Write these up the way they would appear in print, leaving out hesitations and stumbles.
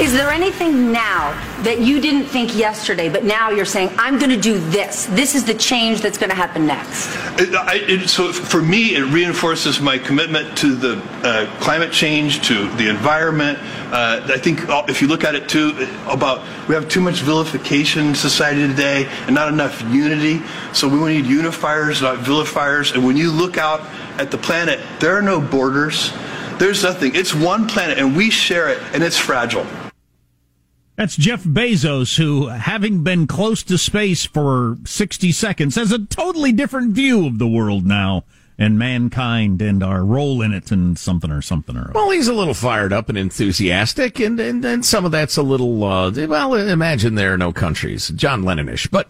Is there anything now that you didn't think yesterday, but now you're saying, I'm going to do this? This is the change that's going to happen next. So for me, it reinforces my commitment to the climate change, to the environment. I think if you look at it, too, about we have too much vilification in society today and not enough unity. So we need unifiers, not vilifiers. And when you look out at the planet, there are no borders. There's nothing. It's one planet, and we share it, and it's fragile. That's Jeff Bezos, who, having been close to space for 60 seconds, has a totally different view of the world now and mankind and our role in it and something or something or other. Well, he's a little fired up and enthusiastic, and some of that's a little, well, imagine there are no countries, John Lennon-ish. But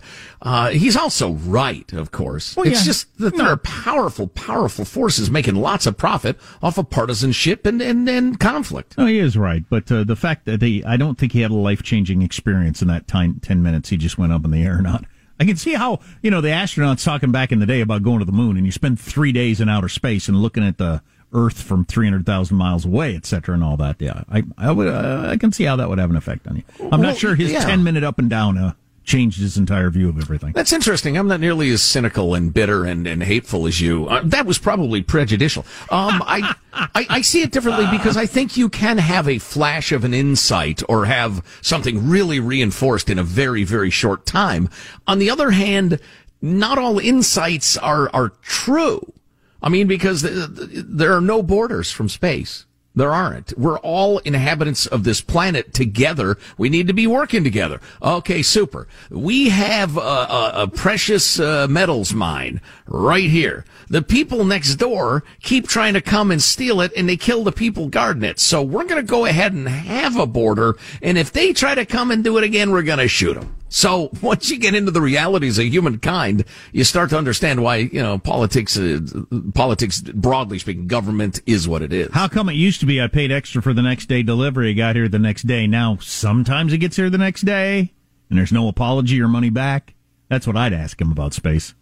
he's also right, of course. Well, it's just that there are powerful, powerful forces making lots of profit off of partisanship and conflict. No, he is right. But the fact that I don't think he had a life-changing experience in that time, 10 minutes he just went up in the air or not. I can see how, you know, the astronauts talking back in the day about going to the moon, and you spend 3 days in outer space and looking at the Earth from 300,000 miles away, et cetera, and all that. Yeah, I can see how that would have an effect on you. I'm not sure his 10-minute up and down changed his entire view of everything. That's interesting. I'm not nearly as cynical and bitter and hateful as you. That was probably prejudicial. I see it differently because I think you can have a flash of an insight or have something really reinforced in a very, very short time. On the other hand, not all insights are true. I mean, because there are no borders from space. There aren't. We're all inhabitants of this planet together. We need to be working together. Okay, super. We have a precious metals mine right here. The people next door keep trying to come and steal it, and they kill the people guarding it. So we're going to go ahead and have a border, and if they try to come and do it again, we're going to shoot them. So once you get into the realities of humankind, you start to understand why, you know, politics, broadly speaking, government is what it is. How come it used to be I paid extra for the next day delivery, got here the next day? Now sometimes it gets here the next day, and there's no apology or money back. That's what I'd ask him about space.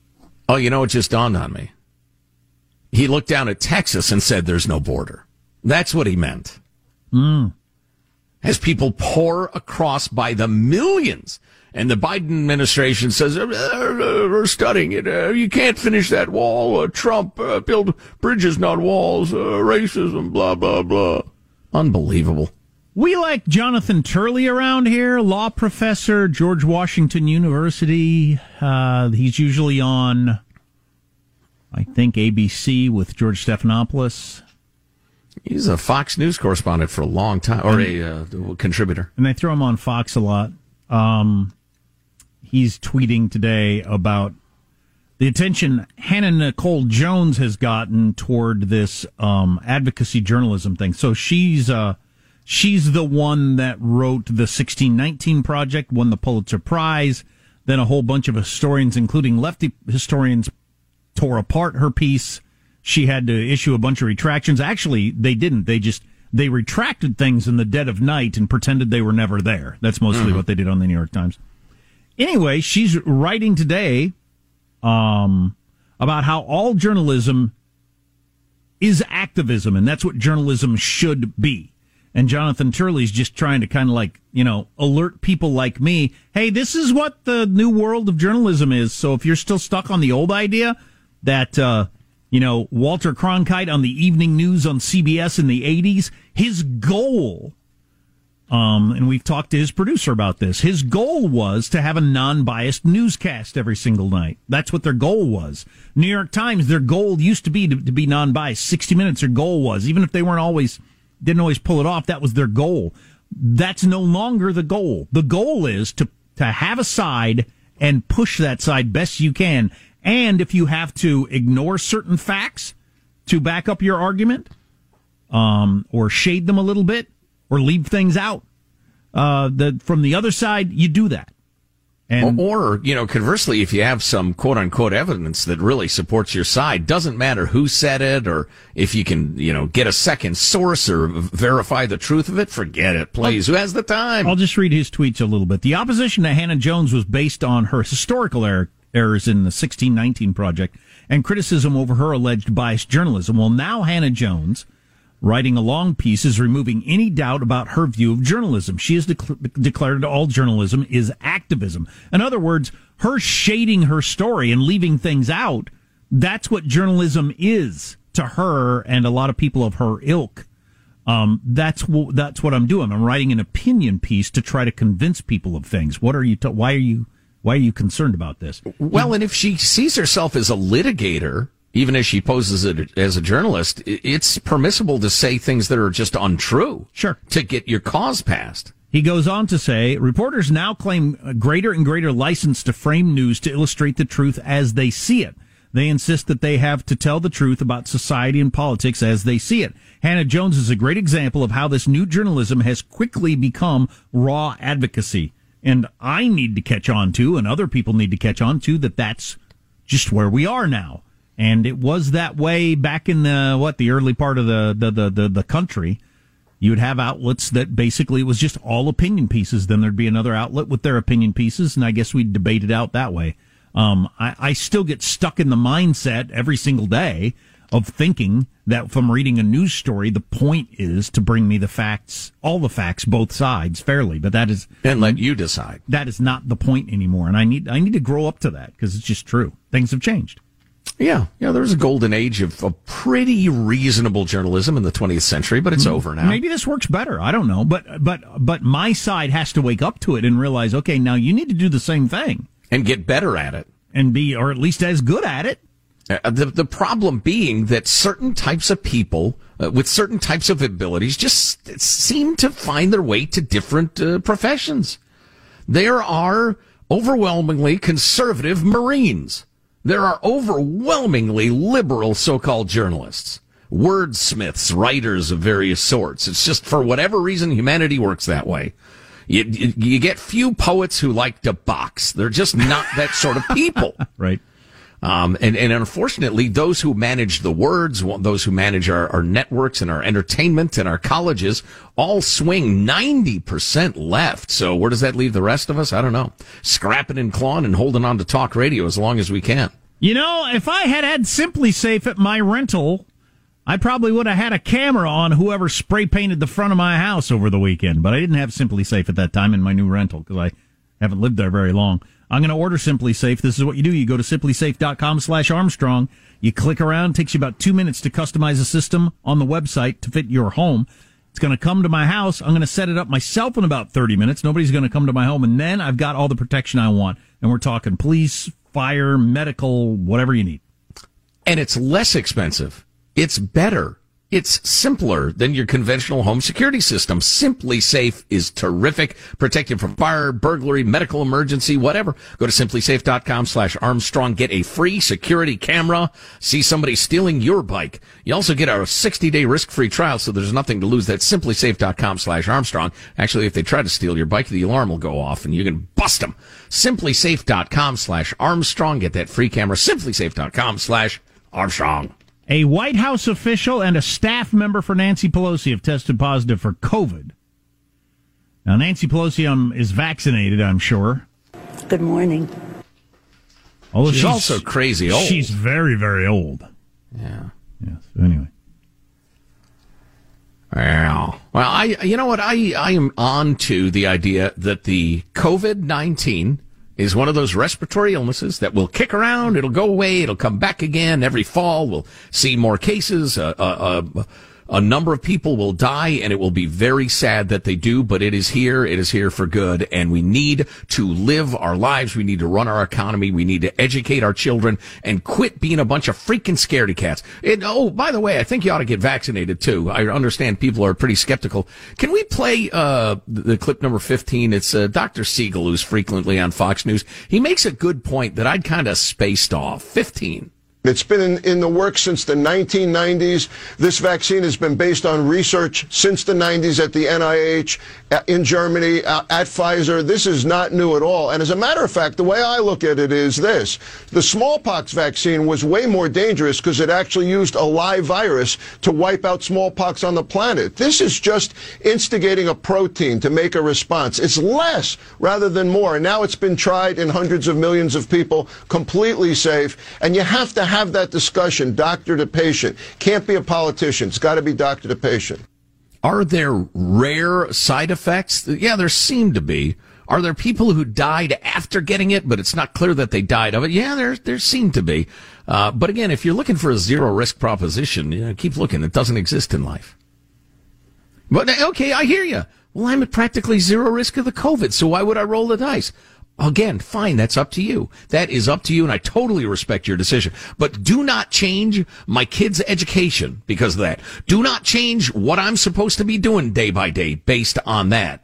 Oh, you know, it just dawned on me. He looked down at Texas and said, "There's no border." That's what he meant. As people pour across by the millions. And the Biden administration says, we're studying it. You can't finish that wall. Trump build bridges, not walls. Racism, blah, blah, blah. Unbelievable. We like Jonathan Turley around here, law professor, George Washington University. He's usually on, I think, ABC with George Stephanopoulos. He's a Fox News correspondent for a long time, or a contributor. And they throw him on Fox a lot. He's tweeting today about the attention Hannah-Jones has gotten toward this advocacy journalism thing. So she's the one that wrote the 1619 Project, won the Pulitzer Prize. Then a whole bunch of historians, including lefty historians, tore apart her piece. She had to issue a bunch of retractions. Actually, they didn't. They retracted things in the dead of night and pretended they were never there. That's mostly what they did on the New York Times. Anyway, she's writing today about how all journalism is activism, and that's what journalism should be. And Jonathan Turley's just trying to kind of like, alert people like me, hey, this is what the new world of journalism is. So if you're still stuck on the old idea that, Walter Cronkite on the evening news on CBS in the 80s, his goal, and we've talked to his producer about this, his goal was to have a non-biased newscast every single night. That's what their goal was. New York Times, their goal used to be to be non-biased. 60 Minutes, their goal was, even if they weren't always... didn't always pull it off. That was their goal. That's no longer the goal. The goal is to have a side and push that side best you can. And if you have to ignore certain facts to back up your argument, or shade them a little bit, or leave things out, from the other side, you do that. And conversely, if you have some quote-unquote evidence that really supports your side, doesn't matter who said it or if you can, get a second source or verify the truth of it, forget it, please. Who has the time? I'll just read his tweets a little bit. The opposition to Hannah-Jones was based on her historical errors in the 1619 Project and criticism over her alleged biased journalism. Well, now Hannah-Jones, writing a long piece, is removing any doubt about her view of journalism. She has declared all journalism is activism. In other words, her shading her story and leaving things out, that's what journalism is to her and a lot of people of her ilk. That's what I'm doing. I'm writing an opinion piece to try to convince people of things. Why are you concerned about this? Well, and if she sees herself as a litigator, even as she poses it as a journalist, it's permissible to say things that are just untrue. Sure. To get your cause passed. He goes on to say, reporters now claim a greater and greater license to frame news to illustrate the truth as they see it. They insist that they have to tell the truth about society and politics as they see it. Hannah-Jones is a great example of how this new journalism has quickly become raw advocacy. And I need to catch on to, and other people need to catch on to, that that's just where we are now. And it was that way back in the early part of the country. You would have outlets that basically it was just all opinion pieces. Then there'd be another outlet with their opinion pieces, and I guess we'd debate it out that way. I still get stuck in the mindset every single day of thinking that from reading a news story, the point is to bring me the facts, all the facts, both sides fairly. But that is and let you decide. That is not the point anymore, and I need to grow up to that because it's just true. Things have changed. Yeah, there was a golden age of pretty reasonable journalism in the 20th century, but it's over now. Maybe this works better. I don't know. But my side has to wake up to it and realize, okay, now you need to do the same thing. And get better at it. And be, or at least as good at it. The problem being that certain types of people with certain types of abilities just seem to find their way to different professions. There are overwhelmingly conservative Marines. There are overwhelmingly liberal so-called journalists, wordsmiths, writers of various sorts. It's just for whatever reason, humanity works that way. You get few poets who like to box. They're just not that sort of people. Right. And unfortunately, those who manage the words, those who manage our networks and our entertainment and our colleges all swing 90% left. So where does that leave the rest of us? I don't know. Scrapping and clawing and holding on to talk radio as long as we can. If I had SimpliSafe at my rental, I probably would have had a camera on whoever spray painted the front of my house over the weekend. But I didn't have SimpliSafe at that time in my new rental because I haven't lived there very long. I'm going to order SimpliSafe. This is what you do. You go to SimpliSafe.com/Armstrong. You click around. It takes you about 2 minutes to customize a system on the website to fit your home. It's going to come to my house. I'm going to set it up myself in about 30 minutes. Nobody's going to come to my home. And then I've got all the protection I want. And we're talking police, fire, medical, whatever you need. And it's less expensive. It's better. It's simpler than your conventional home security system. SimpliSafe is terrific. Protect you from fire, burglary, medical emergency, whatever. Go to SimpliSafe.com/Armstrong. Get a free security camera. See somebody stealing your bike. You also get our 60-day risk-free trial, so there's nothing to lose. That's SimpliSafe.com/Armstrong. Actually, if they try to steal your bike, the alarm will go off, and you can bust them. SimpliSafe.com/Armstrong. Get that free camera. SimpliSafe.com/Armstrong. A White House official and a staff member for Nancy Pelosi have tested positive for COVID. Now, Nancy Pelosi is vaccinated, I'm sure. Good morning. Although she's also crazy old. She's very, very old. Yeah. Yes. Yeah, so anyway. Well, I am on to the idea that the COVID-19 is one of those respiratory illnesses that will kick around, it'll go away, it'll come back again. Every fall, we'll see more cases, a number of people will die, and it will be very sad that they do, but it is here for good, and we need to live our lives, we need to run our economy, we need to educate our children, and quit being a bunch of freaking scaredy cats. And, oh, by the way, I think you ought to get vaccinated, too. I understand people are pretty skeptical. Can we play the clip number 15? It's Dr. Siegel, who's frequently on Fox News. He makes a good point that I'd kind of spaced off. 15. It's been in the works since the 1990s. This vaccine has been based on research since the 90s at the NIH, in Germany, at Pfizer. This is not new at all. And as a matter of fact, the way I look at it is this. The smallpox vaccine was way more dangerous because it actually used a live virus to wipe out smallpox on the planet. This is just instigating a protein to make a response. It's less rather than more. And now it's been tried in hundreds of millions of people, completely safe. And you have to have that discussion, doctor to patient. Can't be a politician. It's got to be doctor to patient. Are there rare side effects? Yeah, there seem to be. Are there people who died after getting it, but it's not clear that they died of it? Yeah, there seem to be. But again, if you're looking for a zero-risk proposition, keep looking. It doesn't exist in life. But, okay, I hear you. Well, I'm at practically zero risk of the COVID, so why would I roll the dice? Again, fine, that's up to you. That is up to you, and I totally respect your decision. But do not change my kids' education because of that. Do not change what I'm supposed to be doing day by day based on that.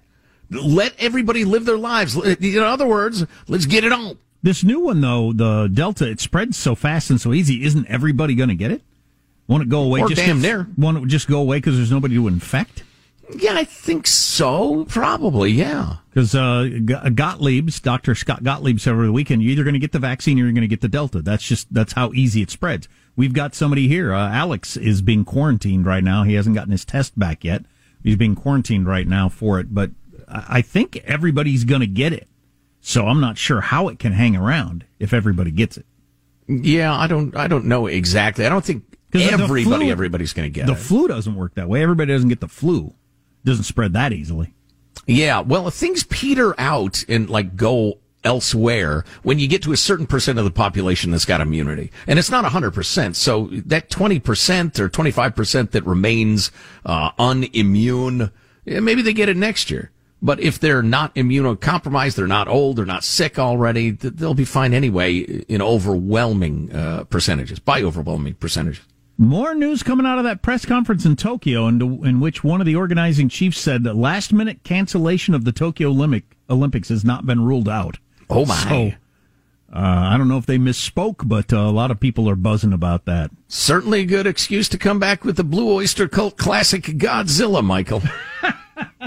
Let everybody live their lives. In other words, let's get it on. This new one, though, the Delta, it spreads so fast and so easy. Isn't everybody going to get it? Won't it go away? Or just damn near. Won't it just go away because there's nobody to infect? Yeah, I think so. Probably, yeah. Because Gottlieb's, Dr. Scott Gottlieb said over the weekend, you're either going to get the vaccine or you're going to get the Delta. That's how easy it spreads. We've got somebody here. Alex is being quarantined right now. He hasn't gotten his test back yet. He's being quarantined right now for it. But I think everybody's going to get it. So I'm not sure how it can hang around if everybody gets it. Yeah, I don't know exactly. I don't think everybody's going to get it. The flu doesn't work that way. Everybody doesn't get the flu. Doesn't spread that easily. Yeah, well, if things peter out and like go elsewhere, when you get to a certain percent of the population that's got immunity, and it's not 100%, so that 20% or 25% that remains unimmune, maybe they get it next year. But if they're not immunocompromised, they're not old, they're not sick already, they'll be fine anyway in overwhelming percentages, by overwhelming percentages. More news coming out of that press conference in Tokyo in which one of the organizing chiefs said that last-minute cancellation of the Tokyo Olympics has not been ruled out. Oh, my. So, I don't know if they misspoke, but a lot of people are buzzing about that. Certainly a good excuse to come back with the Blue Oyster Cult classic Godzilla, Michael.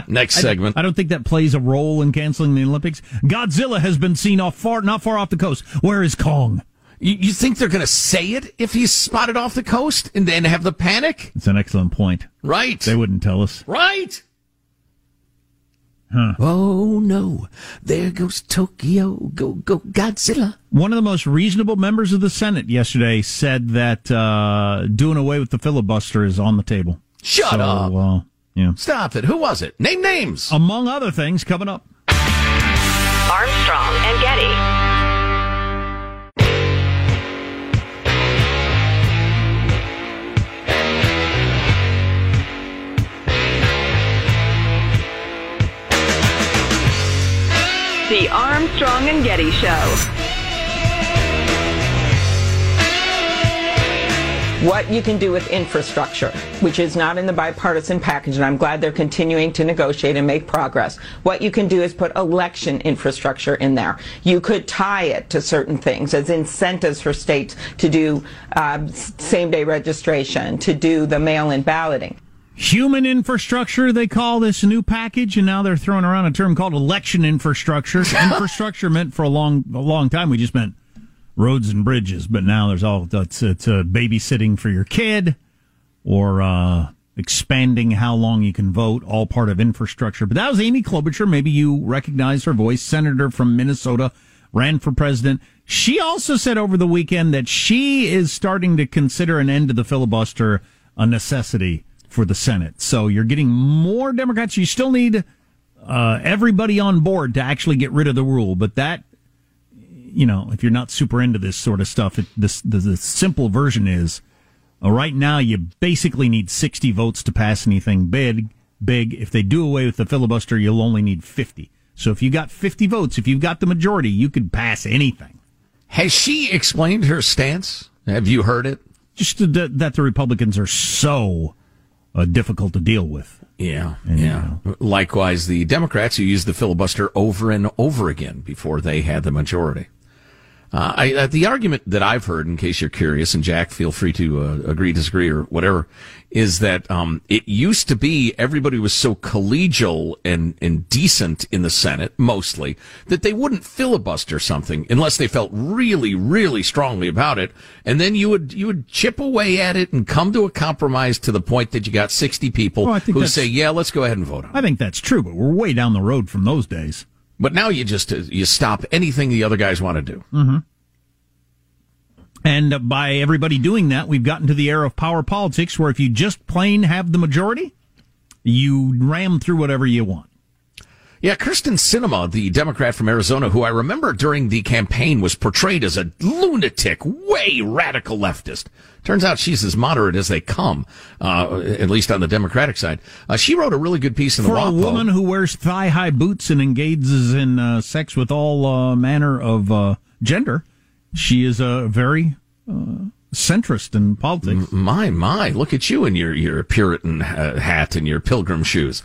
Next segment. I don't think that plays a role in canceling the Olympics. Godzilla has been seen not far off the coast. Where is Kong? You think they're going to say it if he's spotted off the coast and then have the panic? It's an excellent point. Right. They wouldn't tell us. Right. Huh. Oh, no. There goes Tokyo. Go, Godzilla. One of the most reasonable members of the Senate yesterday said that doing away with the filibuster is on the table. Shut up. Yeah. Stop it. Who was it? Name names. Among other things, coming up. Armstrong and Getty. The Armstrong and Getty Show. what you can do with infrastructure, which is not in the bipartisan package, and I'm glad they're continuing to negotiate and make progress. What you can do is put election infrastructure in there. You could tie it to certain things as incentives for states to do same-day registration, to do the mail-in balloting. Human infrastructure, they call this new package, and now they're throwing around a term called election infrastructure. Infrastructure meant for a long time we just meant roads and bridges, but now there's all it's babysitting for your kid, or expanding how long you can vote, all part of infrastructure. But that was Amy Klobuchar. Maybe you recognize her voice, senator from Minnesota, ran for president. She also said over the weekend that she is starting to consider an end to the filibuster a necessity for the Senate. So you're getting more Democrats. You still need everybody on board to actually get rid of the rule, but that, you know, if you're not super into this sort of stuff, the simple version is, right now you basically need 60 votes to pass anything big. If they do away with the filibuster, you'll only need 50. So if you got 50 votes, if you've got the majority, you could pass anything. Has she explained her stance? Have you heard it? Just that the Republicans are so difficult to deal with. Yeah, and, yeah. You know. Likewise, the Democrats who used the filibuster over and over again before they had the majority. The argument that I've heard, in case you're curious, and Jack, feel free to agree, disagree, or whatever, is that it used to be everybody was so collegial and decent in the Senate, mostly, that they wouldn't filibuster something unless they felt really, really strongly about it. And then you would chip away at it and come to a compromise to the point that you got 60 people who say, yeah, let's go ahead and vote on it. I think that's true, but we're way down the road from those days. But now you just stop anything the other guys want to do. Mm-hmm. And by everybody doing that, we've gotten to the era of power politics where if you just plain have the majority, you ram through whatever you want. Yeah, Kirsten Sinema, the Democrat from Arizona, who I remember during the campaign was portrayed as a lunatic, way radical leftist. Turns out she's as moderate as they come, at least on the Democratic side. She wrote a really good piece in the WAPO. For a woman who wears thigh-high boots and engages in sex with all manner of gender, she is a very centrist in politics. My, look at you in your Puritan hat and your pilgrim shoes.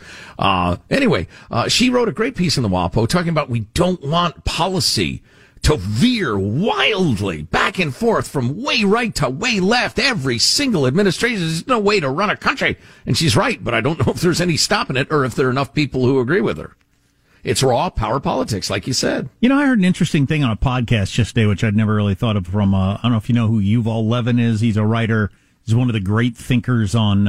Anyway, she wrote a great piece in the WAPO talking about we don't want policy to veer wildly back and forth from way right to way left every single administration. There's no way to run a country. And she's right, but I don't know if there's any stopping it or if there are enough people who agree with her. It's raw power politics, like you said. You know, I heard an interesting thing on a podcast just today, which I'd never really thought of from, I don't know if you know who Yuval Levin is. He's a writer. He's one of the great thinkers on,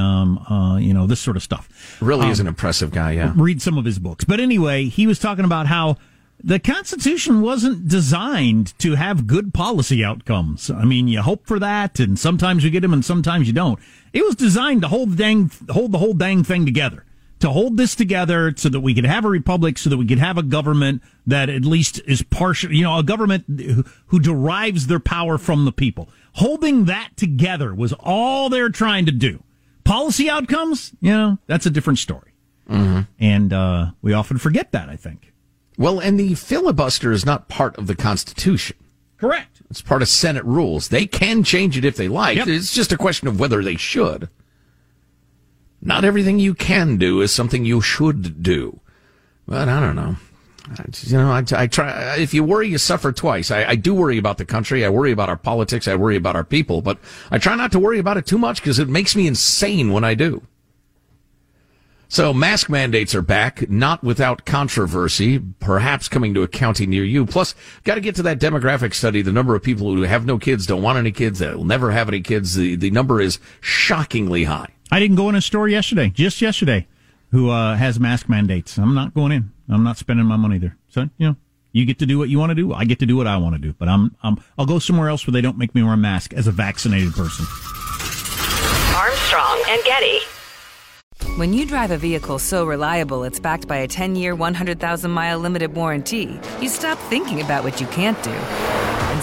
this sort of stuff. Really is an impressive guy, yeah. Read some of his books. But anyway, he was talking about how the Constitution wasn't designed to have good policy outcomes. I mean, you hope for that, and sometimes you get them and sometimes you don't. It was designed to hold the whole dang thing together. To hold this together so that we could have a republic, so that we could have a government that at least is partial, you know, a government who derives their power from the people. Holding that together was all they're trying to do. Policy outcomes, you know, that's a different story. Mm-hmm. And we often forget that, I think. Well, and the filibuster is not part of the Constitution. Correct. It's part of Senate rules. They can change it if they like. Yep. It's just a question of whether they should. Not everything you can do is something you should do. But I don't know. I try. If you worry, you suffer twice. I do worry about the country. I worry about our politics. I worry about our people. But I try not to worry about it too much because it makes me insane when I do. So mask mandates are back, not without controversy, perhaps coming to a county near you. Plus, got to get to that demographic study. The number of people who have no kids, don't want any kids, that will never have any kids. The number is shockingly high. I didn't go in a store yesterday, who has mask mandates. I'm not going in. I'm not spending my money there. So, you know, you get to do what you want to do. I get to do what I want to do. But I'll go somewhere else where they don't make me wear a mask as a vaccinated person. Armstrong and Getty. When you drive a vehicle so reliable it's backed by a 10-year, 100,000-mile limited warranty, you stop thinking about what you can't do and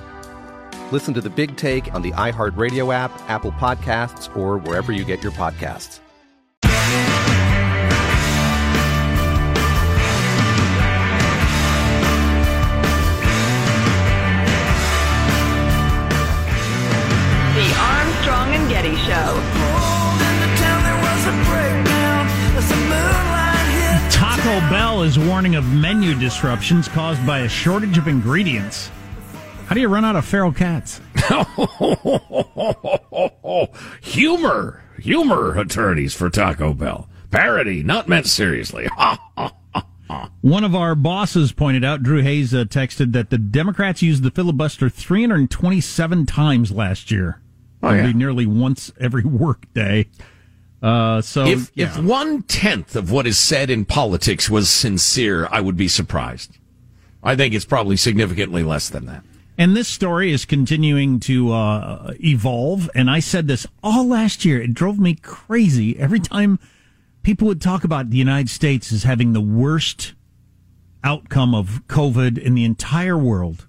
Listen to The Big Take on the iHeartRadio app, Apple Podcasts, or wherever you get your podcasts. Taco Bell is warning of menu disruptions caused by a shortage of ingredients. How do you run out of feral cats? Humor attorneys for Taco Bell. Parody, not meant seriously. One of our bosses pointed out, Drew Hayes texted, that the Democrats used the filibuster 327 times last year. Oh, yeah. Nearly once every workday. If 1/10 of what is said in politics was sincere, I would be surprised. I think it's probably significantly less than that. And this story is continuing to evolve. And I said this all last year. It drove me crazy every time people would talk about the United States as having the worst outcome of COVID in the entire world.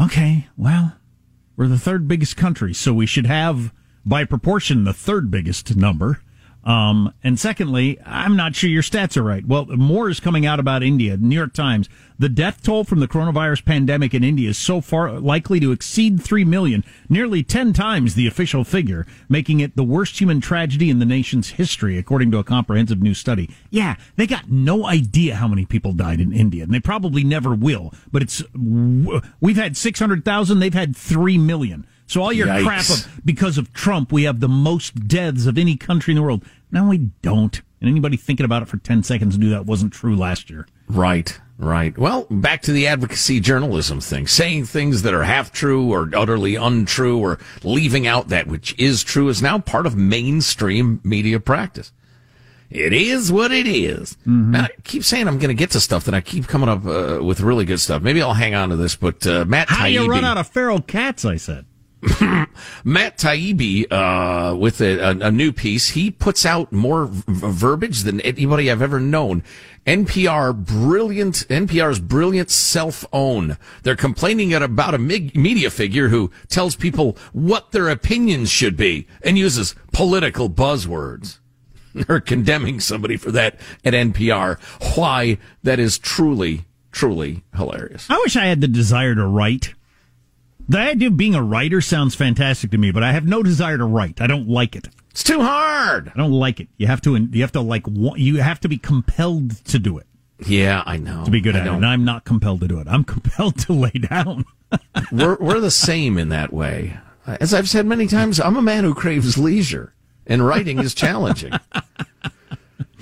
Okay, well, we're the third biggest country, so we should have, by proportion, the third biggest number. And secondly, I'm not sure your stats are right. Well, more is coming out about India. New York Times. The death toll from the coronavirus pandemic in India is so far likely to exceed 3 million, nearly 10 times the official figure, making it the worst human tragedy in the nation's history, according to a comprehensive new study. Yeah, they got no idea how many people died in India, and they probably never will. But we've had 600,000, they've had 3 million. So all your Yikes. Crap of, because of Trump, we have the most deaths of any country in the world. No, we don't. And anybody thinking about it for 10 seconds knew that wasn't true last year. Right. Well, back to the advocacy journalism thing. Saying things that are half true or utterly untrue or leaving out that which is true is now part of mainstream media practice. It is what it is. Mm-hmm. Now, I keep saying I'm going to get to stuff, then I keep coming up with really good stuff. Maybe I'll hang on to this, but Matt Taibbi. How do you run out of feral cats, I said. Matt Taibbi, with a new piece, he puts out more verbiage than anybody I've ever known. NPR's brilliant self-own. They're complaining about a media figure who tells people what their opinions should be and uses political buzzwords. They're condemning somebody for that at NPR. Why? That is truly, truly hilarious. I wish I had the desire to write. The idea of being a writer sounds fantastic to me, but I have no desire to write. I don't like it. It's too hard. I don't like it. You have to be compelled to do it. Yeah, I know. To be good at it, and I'm not compelled to do it. I'm compelled to lay down. We're the same in that way. As I've said many times, I'm a man who craves leisure, and writing is challenging.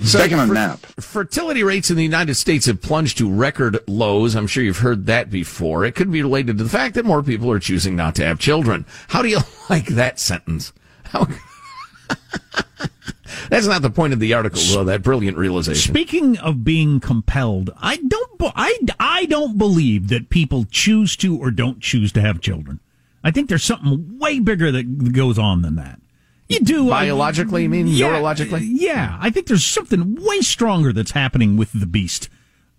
So taking a nap. Fertility rates in the United States have plunged to record lows. I'm sure you've heard that before. It could be related to the fact that more people are choosing not to have children. How do you like that sentence? That's not the point of the article, though, that brilliant realization. Speaking of being compelled, I don't believe that people choose to or don't choose to have children. I think there's something way bigger that goes on than that. You do. Biologically, neurologically? Yeah. I think there's something way stronger that's happening with the beast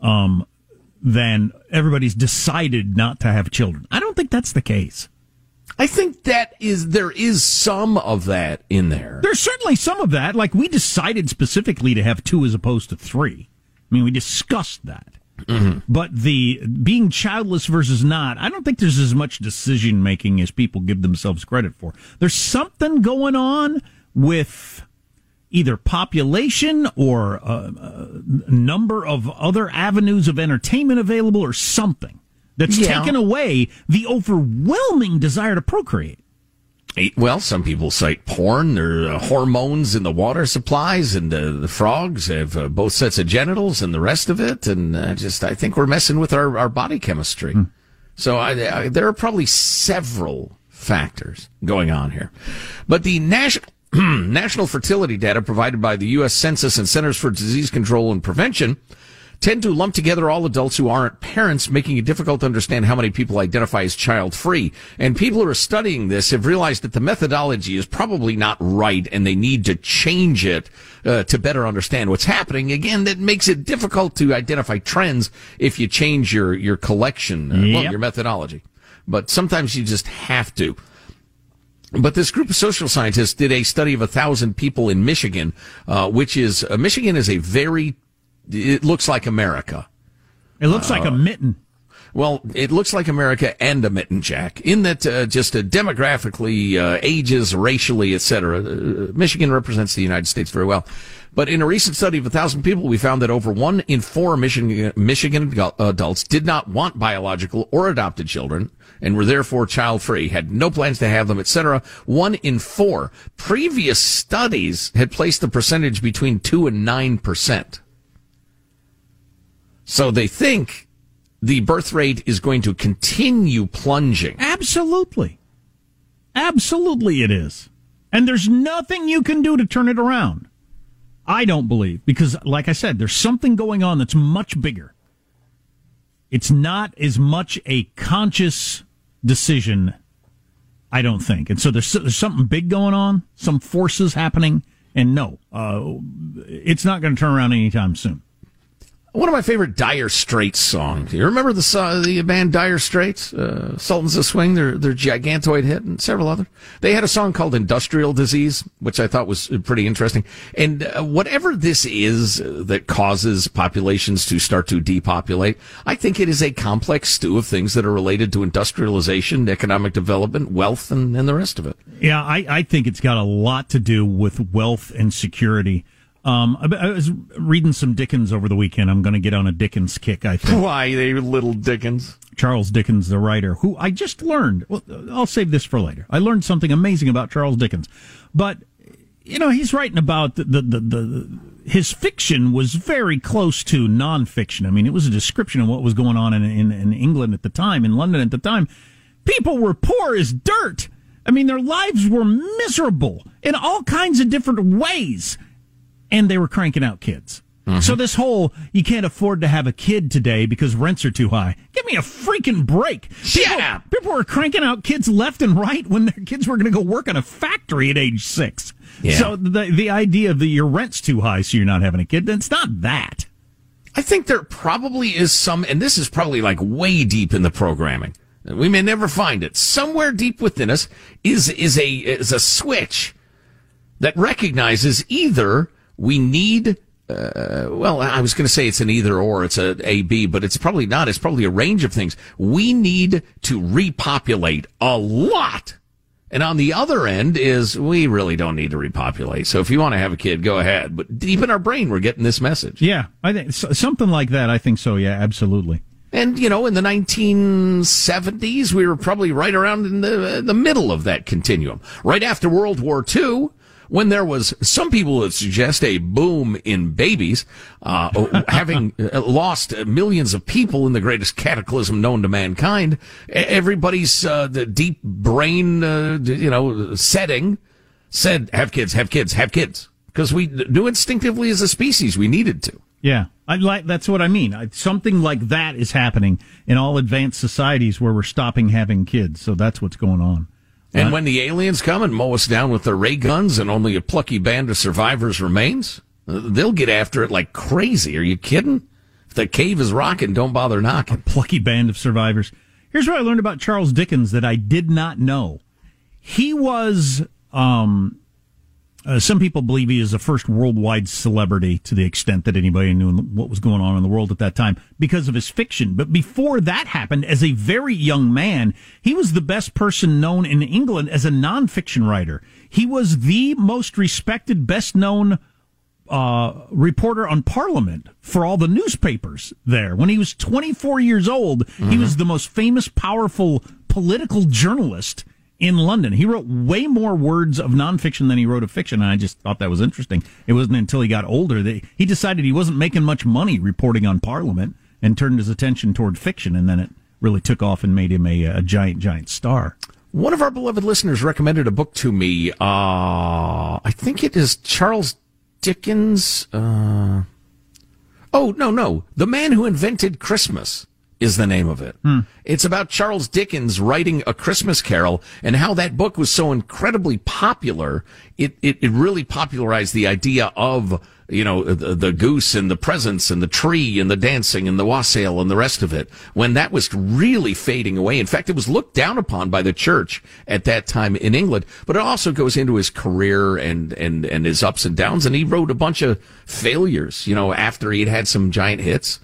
than everybody's decided not to have children. I don't think that's the case. I think there is some of that in there. There's certainly some of that. Like, we decided specifically to have 2 as opposed to 3. I mean, we discussed that. Mm-hmm. But the being childless versus not, I don't think there's as much decision-making as people give themselves credit for. There's something going on with either population or a number of other avenues of entertainment available or something. That's taken away the overwhelming desire to procreate. Well, some people cite porn. There are hormones in the water supplies, and the frogs have both sets of genitals and the rest of it. And I think we're messing with our body chemistry. Hmm. So there are probably several factors going on here. But the national fertility data provided by the U.S. Census and Centers for Disease Control and Prevention tend to lump together all adults who aren't parents, making it difficult to understand how many people identify as child-free. And people who are studying this have realized that the methodology is probably not right, and they need to change it to better understand what's happening. Again, that makes it difficult to identify trends if you change your collection, your methodology. But sometimes you just have to. But this group of social scientists did a study of 1,000 people in Michigan, Michigan is a very... It looks like America. It looks like a mitten. Well, it looks like America and a mitten, Jack, in that just demographically, ages, racially, et cetera. Michigan represents the United States very well. But in a recent study of 1,000 people, we found that over 1 in 4 Michigan adults did not want biological or adopted children and were therefore child-free, had no plans to have them, et cetera. 1 in 4. Previous studies had placed the percentage between 2 and 9%. So they think the birth rate is going to continue plunging. Absolutely. Absolutely it is. And there's nothing you can do to turn it around. I don't believe, because like I said, there's something going on that's much bigger. It's not as much a conscious decision, I don't think. And so there's something big going on, some forces happening, and no, it's not going to turn around anytime soon. One of my favorite Dire Straits songs. Do you remember the band Dire Straits? Sultans of Swing, their gigantoid hit, and several others. They had a song called Industrial Disease, which I thought was pretty interesting. And whatever this is that causes populations to start to depopulate, I think it is a complex stew of things that are related to industrialization, economic development, wealth, and the rest of it. Yeah, I think it's got a lot to do with wealth and security. I was reading some Dickens over the weekend. I'm going to get on a Dickens kick, I think. Why, they little Dickens? Charles Dickens, the writer, who I just learned. Well, I'll save this for later. I learned something amazing about Charles Dickens. But, you know, he's writing about his fiction was very close to nonfiction. I mean, it was a description of what was going on in England at the time, in London at the time. People were poor as dirt. I mean, their lives were miserable in all kinds of different ways. And they were cranking out kids. Mm-hmm. So this whole, you can't afford to have a kid today because rents are too high. Give me a freaking break. Shut up. People were cranking out kids left and right when their kids were going to go work in a factory at age 6. Yeah. So the idea that your rent's too high so you're not having a kid, it's not that. I think there probably is some, and this is probably like way deep in the programming. We may never find it. Somewhere deep within us is a switch that recognizes either... We need, I was going to say it's an either or, it's an A-B, but it's probably not. It's probably a range of things. We need to repopulate a lot. And on the other end is we really don't need to repopulate. So if you want to have a kid, go ahead. But deep in our brain, we're getting this message. Yeah, I think something like that. I think so. Yeah, absolutely. And, you know, in the 1970s, we were probably right around in the middle of that continuum. Right after World War II, when there was, some people would suggest, a boom in babies, having lost millions of people in the greatest cataclysm known to mankind, everybody's the deep brain setting said, have kids. Because we do instinctively as a species, we needed to. Yeah, that's what I mean. Something like that is happening in all advanced societies where we're stopping having kids. So that's what's going on. And when the aliens come and mow us down with their ray guns and only a plucky band of survivors remains, they'll get after it like crazy. Are you kidding? If the cave is rocking, don't bother knocking. A plucky band of survivors. Here's what I learned about Charles Dickens that I did not know. He was... some people believe he is the first worldwide celebrity to the extent that anybody knew what was going on in the world at that time because of his fiction. But before that happened, as a very young man, he was the best person known in England as a nonfiction writer. He was the most respected, best-known reporter on Parliament for all the newspapers there. When he was 24 years old, he was the most famous, powerful political journalist in London. He wrote way more words of nonfiction than he wrote of fiction, and I just thought that was interesting. It wasn't until he got older that he decided he wasn't making much money reporting on Parliament and turned his attention toward fiction, and then it really took off and made him a giant, giant star. One of our beloved listeners recommended a book to me. I think it is Charles Dickens. The Man Who Invented Christmas is the name of it. It's about Charles Dickens writing A Christmas Carol and how that book was so incredibly popular. It really popularized the idea of, the goose and the presents and the tree and the dancing and the wassail and the rest of it, when that was really fading away. In fact, it was looked down upon by the church at that time in England, but it also goes into his career and his ups and downs. And he wrote a bunch of failures, after he'd had some giant hits.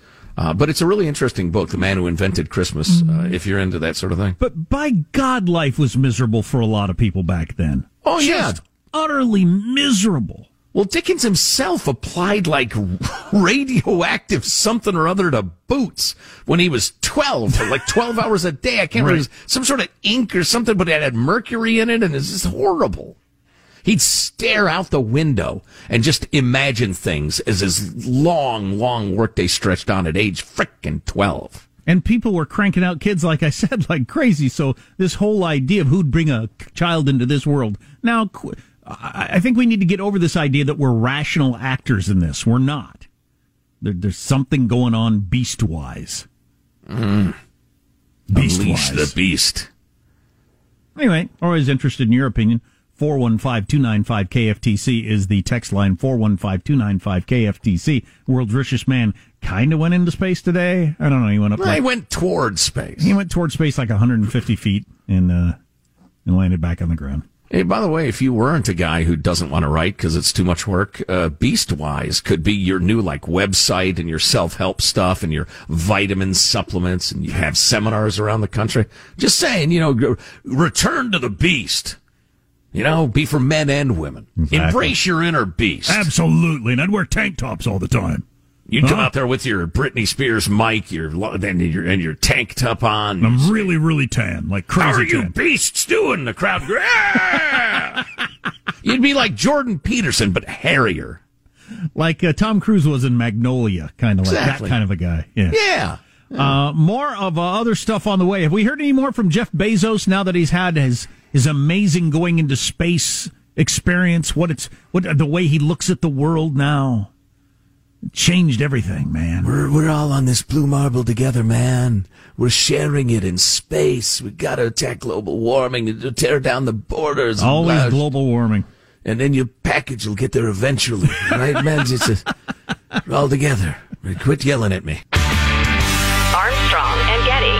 But it's a really interesting book, The Man Who Invented Christmas, if you're into that sort of thing. But by God, life was miserable for a lot of people back then. Oh, yeah. Just utterly miserable. Well, Dickens himself applied like radioactive something or other to boots when he was 12, for like 12 hours a day. I can't remember. Some sort of ink or something, but it had mercury in it, and it's just horrible. He'd stare out the window and just imagine things as his long, long workday stretched on at age frickin' 12. And people were cranking out kids, like I said, like crazy. So this whole idea of who'd bring a child into this world. Now, I think we need to get over this idea that we're rational actors in this. We're not. There's something going on beast-wise. Beast-wise. Unleash the beast. Anyway, always interested in your opinion. 415-295-KFTC is the text line, 415-295-KFTC. World's richest man kind of went into space today. I don't know. He went up. He went toward space. He went toward space like 150 feet and landed back on the ground. Hey, by the way, if you weren't a guy who doesn't want to write because it's too much work, Beastwise could be your new website and your self-help stuff and your vitamin supplements, and you have seminars around the country. Just saying, return to the beast. Be for men and women. Exactly. Embrace your inner beast. Absolutely, and I'd wear tank tops all the time. You'd come out there with your Britney Spears mic, your tank top on. I'm really, really tan, like crazy. How are you beasts doing? The crowd. You'd be like Jordan Peterson, but hairier. Like Tom Cruise was in Magnolia, kind of that kind of a guy. Yeah. More of other stuff on the way. Have we heard any more from Jeff Bezos now that he's had his amazing going into space experience? The way he looks at the world now changed everything, man. We're all on this blue marble together, man. We're sharing it in space. We got to attack global warming, to tear down the borders. Always global warming, and then your package will get there eventually, right, man? We're all together. Quit yelling at me. Armstrong and Getty.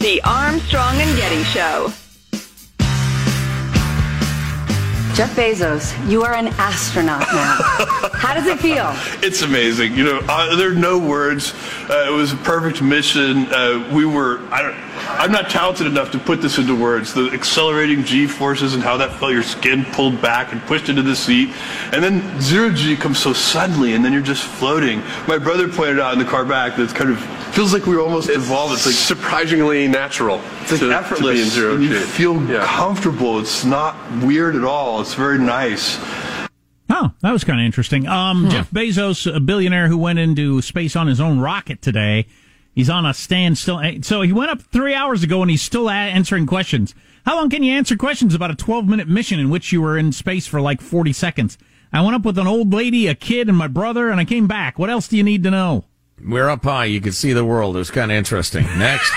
The Armstrong and Getty Show. Jeff Bezos, you are an astronaut now. How does it feel? It's amazing. There are no words. It was a perfect mission. I'm not talented enough to put this into words. The accelerating G forces and how that felt, your skin pulled back and pushed into the seat. And then zero G comes so suddenly, and then you're just floating. My brother pointed out in the car back that it's kind of feels like we were almost involved. It's like surprisingly natural. It's like effortless. To be in zero G. You feel comfortable. It's not weird at all. It's very nice. Oh, that was kind of interesting. Jeff Bezos, a billionaire who went into space on his own rocket today, he's on a standstill. So he went up 3 hours ago, and he's still answering questions. How long can you answer questions about a 12-minute mission in which you were in space for like 40 seconds? I went up with an old lady, a kid, and my brother, and I came back. What else do you need to know? We're up high. You could see the world. It was kind of interesting. Next.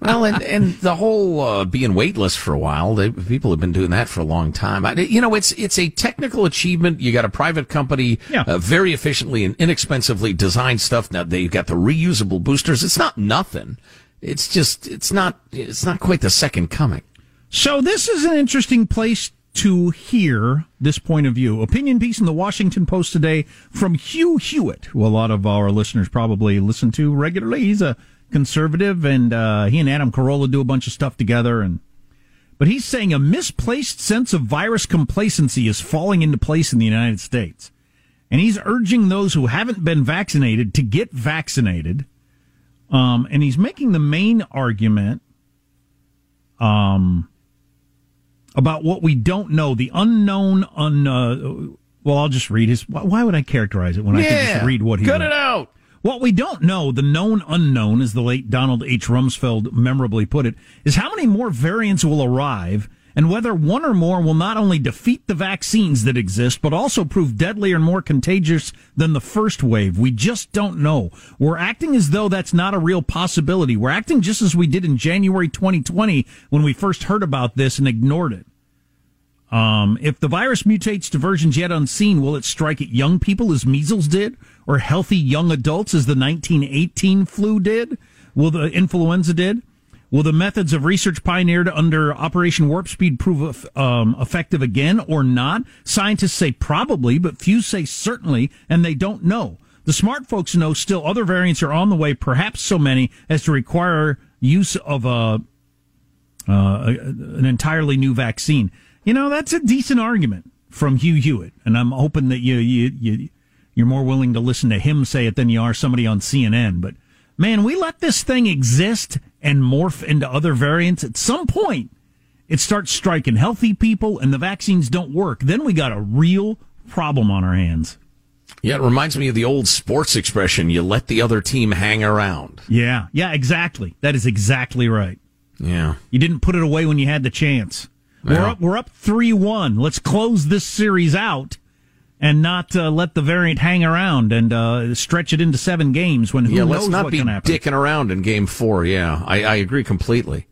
Well, and the whole being weightless for a while, people have been doing that for a long time. It's a technical achievement. You got a private company very efficiently and inexpensively designed stuff. Now they've got the reusable boosters. It's not nothing. It's just it's not quite the second coming. So this is an interesting place to hear this point of view. Opinion piece in the Washington Post today from Hugh Hewitt, who a lot of our listeners probably listen to regularly. He's a conservative, and he and Adam Carolla do a bunch of stuff together. But he's saying a misplaced sense of virus complacency is falling into place in the United States. And he's urging those who haven't been vaccinated to get vaccinated. And he's making the main argument about what we don't know, the unknown. Well, I'll just read his. Why would I characterize it when I can just read what he cut it out? What we don't know, the known unknown, as the late Donald H. Rumsfeld memorably put it, is how many more variants will arrive and whether one or more will not only defeat the vaccines that exist, but also prove deadlier and more contagious than the first wave. We just don't know. We're acting as though that's not a real possibility. We're acting just as we did in January 2020 when we first heard about this and ignored it. If the virus mutates to versions yet unseen, will it strike at young people as measles did, or healthy young adults as the 1918 flu did? Will the influenza did? Will the methods of research pioneered under Operation Warp Speed prove effective again or not? Scientists say probably, but few say certainly, and they don't know. The smart folks know still other variants are on the way, perhaps so many as to require use of an entirely new vaccine. You know, that's a decent argument from Hugh Hewitt, and I'm hoping that you're more willing to listen to him say it than you are somebody on CNN. But, man, we let this thing exist and morph into other variants. At some point, it starts striking healthy people, and the vaccines don't work. Then we got a real problem on our hands. Yeah, it reminds me of the old sports expression, you let the other team hang around. Yeah, exactly. That is exactly right. Yeah. You didn't put it away when you had the chance. We're up 3-1. Let's close this series out and not let the variant hang around and stretch it into 7 games when who knows what can happen. Yeah, let's not be dicking around in Game 4. Yeah, I agree completely.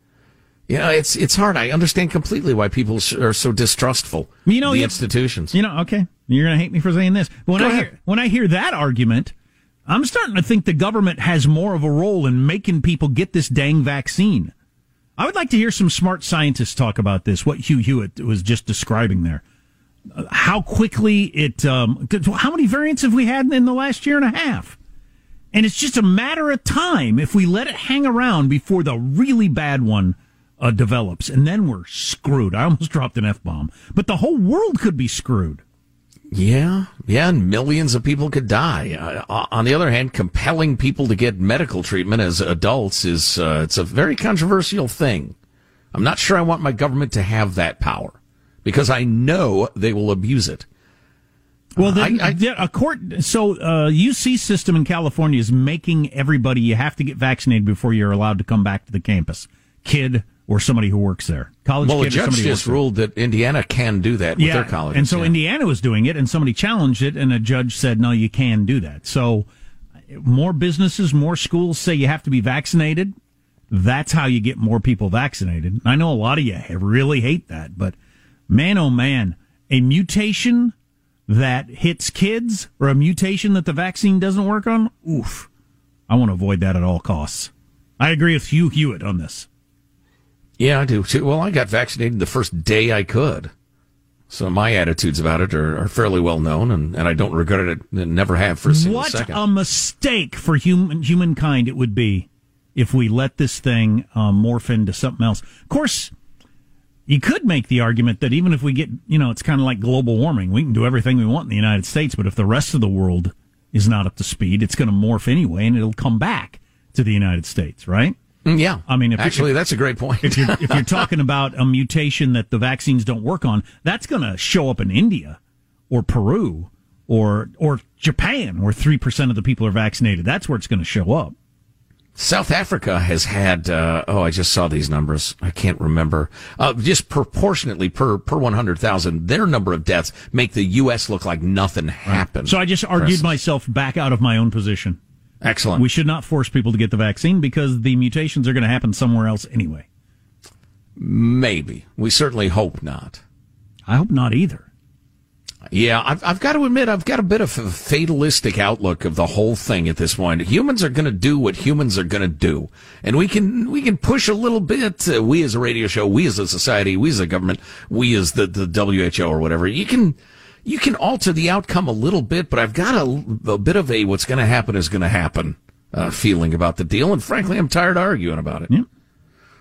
Yeah, it's hard. I understand completely why people are so distrustful of the institutions. Okay, you're going to hate me for saying this. But when I hear that argument, I'm starting to think the government has more of a role in making people get this dang vaccine. I would like to hear some smart scientists talk about this, what Hugh Hewitt was just describing there. How quickly how many variants have we had in the last year and a half? And it's just a matter of time if we let it hang around before the really bad one develops. And then we're screwed. I almost dropped an F-bomb. But the whole world could be screwed. Yeah, and millions of people could die. On the other hand, compelling people to get medical treatment as adults is it's a very controversial thing. I'm not sure I want my government to have that power because I know they will abuse it. Well, UC system in California is making everybody, you have to get vaccinated before you're allowed to come back to the campus. Kid or somebody who works there. A judge just ruled that Indiana can do that with their colleges. And so Indiana was doing it, and somebody challenged it, and a judge said, no, you can do that. So more businesses, more schools say you have to be vaccinated. That's how you get more people vaccinated. I know a lot of you really hate that, but man, oh man, a mutation that hits kids or a mutation that the vaccine doesn't work on, oof, I want to avoid that at all costs. I agree with Hugh Hewitt on this. Yeah, I do, too. Well, I got vaccinated the first day I could. So my attitudes about it are fairly well known, and I don't regret it and never have for a single second. What a mistake for humankind it would be if we let this thing morph into something else. Of course, you could make the argument that even if we get, it's kind of like global warming. We can do everything we want in the United States, but if the rest of the world is not up to speed, it's going to morph anyway, and it'll come back to the United States, right? Yeah, I mean, actually, that's a great point. if you're talking about a mutation that the vaccines don't work on, that's going to show up in India or Peru or Japan, where 3% of the people are vaccinated. That's where it's going to show up. South Africa has had, I just saw these numbers. I can't remember. Just proportionately per 100,000, their number of deaths make the U.S. look like nothing happened. Right. So I just argued myself back out of my own position. Excellent. We should not force people to get the vaccine because the mutations are going to happen somewhere else anyway. Maybe. We certainly hope not. I hope not either. Yeah, I've got to admit, I've got a bit of a fatalistic outlook of the whole thing at this point. Humans are going to do what humans are going to do. And we can push a little bit. We as a radio show, we as a society, we as a government, we as the WHO or whatever. You can alter the outcome a little bit, but I've got a bit of a what's going to happen is going to happen feeling about the deal. And frankly, I'm tired of arguing about it. Yeah.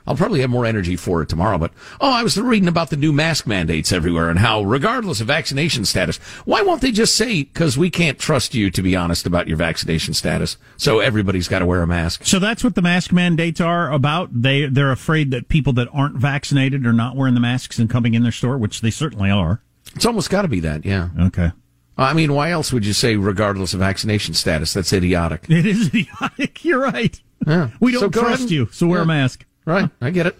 I'll probably have more energy for it tomorrow, but, I was reading about the new mask mandates everywhere and how, regardless of vaccination status, why won't they just say, because we can't trust you to be honest about your vaccination status, so everybody's got to wear a mask. So that's what the mask mandates are about? They're afraid that people that aren't vaccinated are not wearing the masks and coming in their store, which they certainly are. It's almost got to be that, yeah. Okay. I mean, why else would you say regardless of vaccination status? That's idiotic. It is idiotic. You're right. Yeah. We don't trust you, so wear a mask. Right, I get it.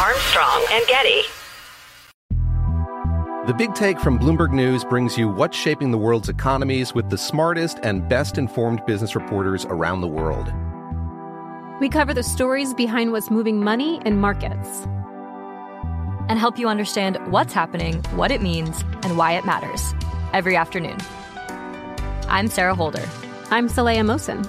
Armstrong and Getty. The Big Take from Bloomberg News brings you what's shaping the world's economies with the smartest and best-informed business reporters around the world. We cover the stories behind what's moving money and markets and help you understand what's happening, what it means, and why it matters every afternoon. I'm Sarah Holder. I'm Saleha Mohsen.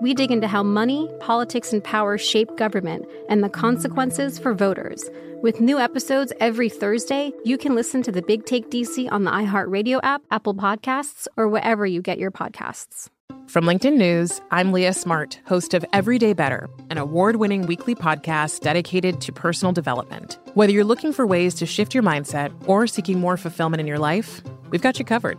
We dig into how money, politics, and power shape government and the consequences for voters. With new episodes every Thursday, you can listen to The Big Take DC on the iHeartRadio app, Apple Podcasts, or wherever you get your podcasts. From LinkedIn News, I'm Leah Smart, host of Everyday Better, an award-winning weekly podcast dedicated to personal development. Whether you're looking for ways to shift your mindset or seeking more fulfillment in your life, we've got you covered.